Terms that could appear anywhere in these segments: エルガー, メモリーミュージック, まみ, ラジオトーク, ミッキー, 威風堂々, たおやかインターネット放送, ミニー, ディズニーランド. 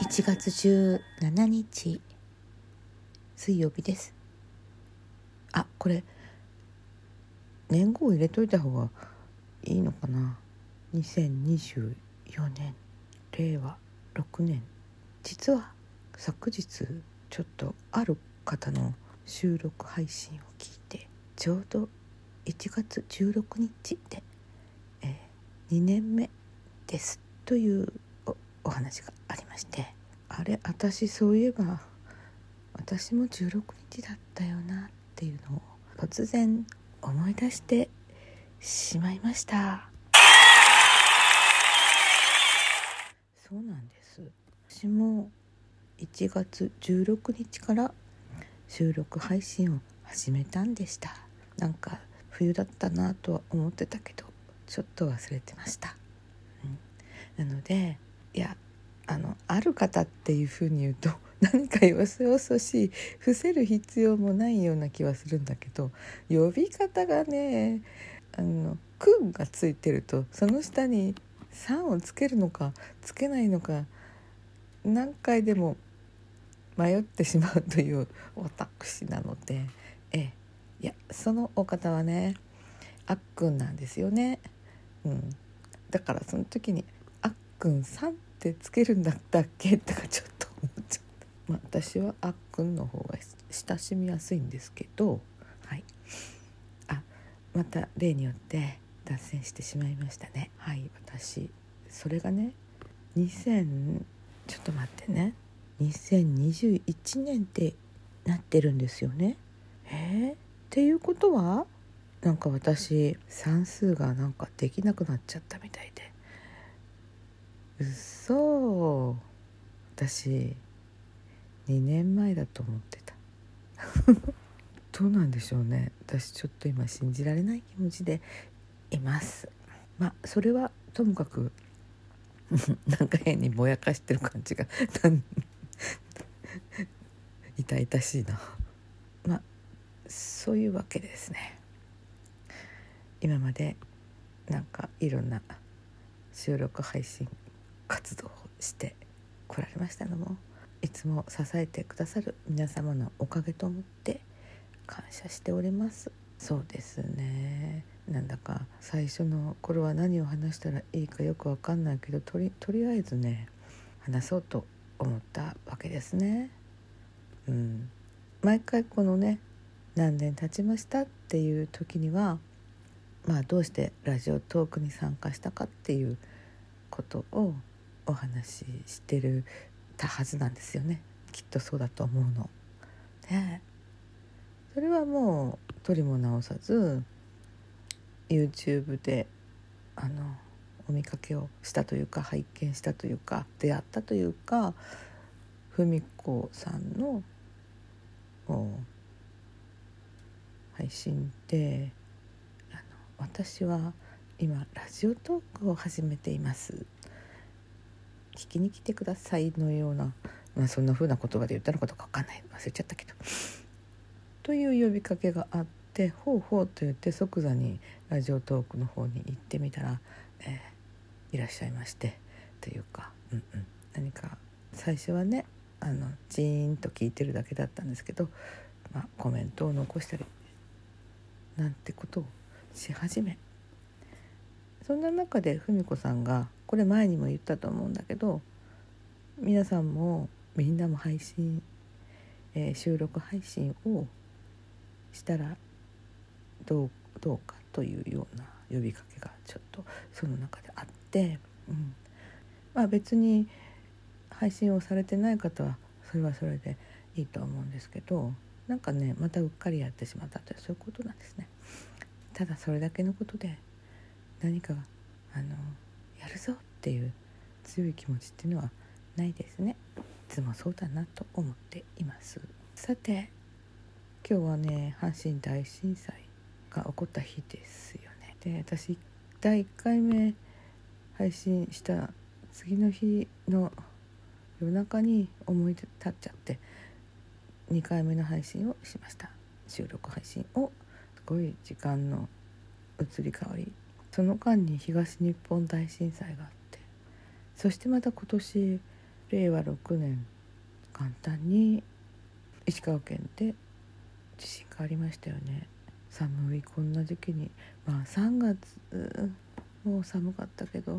1月17日水曜日です。これ年号を入れといた方がいいのかな。2024年令和6年、実は昨日ちょっとある方の収録配信を聞いて、ちょうど1月16日で、2年目ですというお話がありまして、あれ、私も16日だったよなっていうのを突然思い出してしまいました。そうなんです。私も1月16日から収録配信を始めたんでした。なんか冬だったなとは思ってたけど、ちょっと忘れてました、なので、ある方っていうふうに言うと何かよそよそしい、伏せる必要もないような気はするんだけど、呼び方がね、くんがついてるとその下にさんをつけるのかつけないのか何回でも迷ってしまうという私なので、そのお方はね、あっくんなんですよね、だからその時にあっくんさんってつけるんだったっけとかちょっと思っちゃった、私はあっくんの方が親しみやすいんですけど、また例によって脱線してしまいましたね。私それがね、ちょっと待ってね、2021年ってなってるんですよね。っていうことは、なんか私算数がなんかできなくなっちゃったみたいで、私2年前だと思ってたどうなんでしょうね。私ちょっと今信じられない気持ちでいます。それはともかくなんか変にぼやかしてる感じが痛々しいな。そういうわけですね。今までなんかいろんな収録配信活動をしてこられましたのも、いつも支えてくださる皆様のおかげと思って感謝しております。そうですね、なんだか最初の頃は何を話したらいいかよく分かんないけど、とりあえずね、話そうと思ったわけですね。毎回このね、何年経ちましたっていう時には、どうしてラジオトークに参加したかっていうことをお話ししてるたはずなんですよね。きっとそうだと思うの、それはもう取りも直さず YouTube でお見かけをしたというか、拝見したというか、出会ったというか、文子さんの配信で、私は今ラジオトークを始めています、聞きに来てくださいのような、そんな風な言葉で言ったのかどうかわかんない、忘れちゃったけどという呼びかけがあって、ほうほうと言って即座にラジオトークの方に行ってみたら、いらっしゃいまして、というか、何か最初はね、ジーンと聞いてるだけだったんですけど、コメントを残したりなんてことをし始め、そんな中で文子さんが、これ前にも言ったと思うんだけど、皆さんもみんなも配信、収録配信をしたらどうかというような呼びかけがちょっとその中であって、別に配信をされてない方はそれはそれでいいと思うんですけど、なんかね、またうっかりやってしまったという、そういうことなんですね。ただそれだけのことで、何かやるぞっていう強い気持ちっていうのはないですね。いつもそうだなと思っています。さて、今日はね、阪神大震災が起こった日ですよね。で、私第1回目配信した次の日の夜中に思い立っちゃって、2回目の配信をしました。収録配信を、すごい時間の移り変わりその間に東日本大震災があって、そしてまた今年令和6年元旦に石川県で地震がありましたよね。寒いこんな時期に、まあ3月もう寒かったけど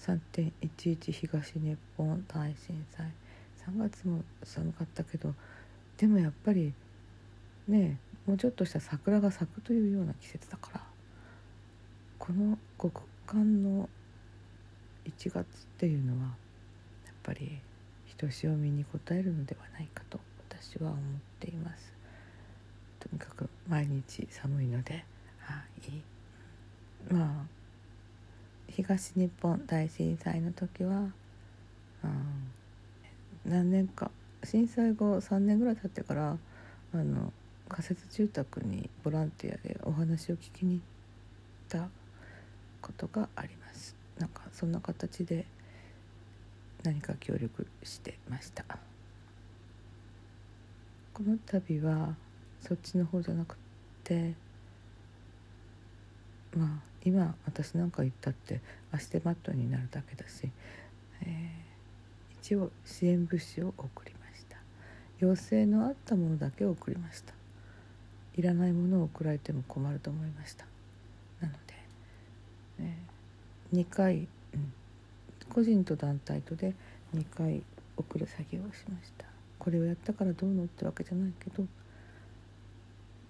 3.11 東日本大震災、3月も寒かったけど、でもやっぱりねもうちょっとした桜が咲くというような季節だから、この極寒の1月っていうのはやっぱりひとしおみに応えるのではないかと私は思っています。とにかく毎日寒いので、はい、まあ東日本大震災の時は、何年か震災後3年ぐらい経ってから仮設住宅にボランティアでお話を聞きに行ったことがあります。なんかそんな形で何か協力してました。この度はそっちの方じゃなくて、まあ今私なんか言ったって足手まといになるだけだし、一応支援物資を送りました。要請のあったものだけを送りました。いらないものを送られても困ると思いました。なので、2回、個人と団体とで2回送る作業をしました。これをやったからどうのってわけじゃないけど、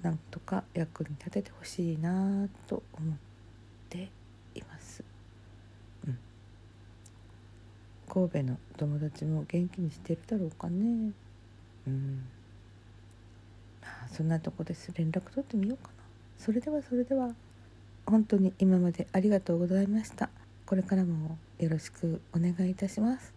なんとか役に立ててほしいなと思っています、神戸の友達も元気にしてるだろうかね。そんなとこです。連絡取ってみようかな。それでは本当に今までありがとうございました。これからもよろしくお願いいたします。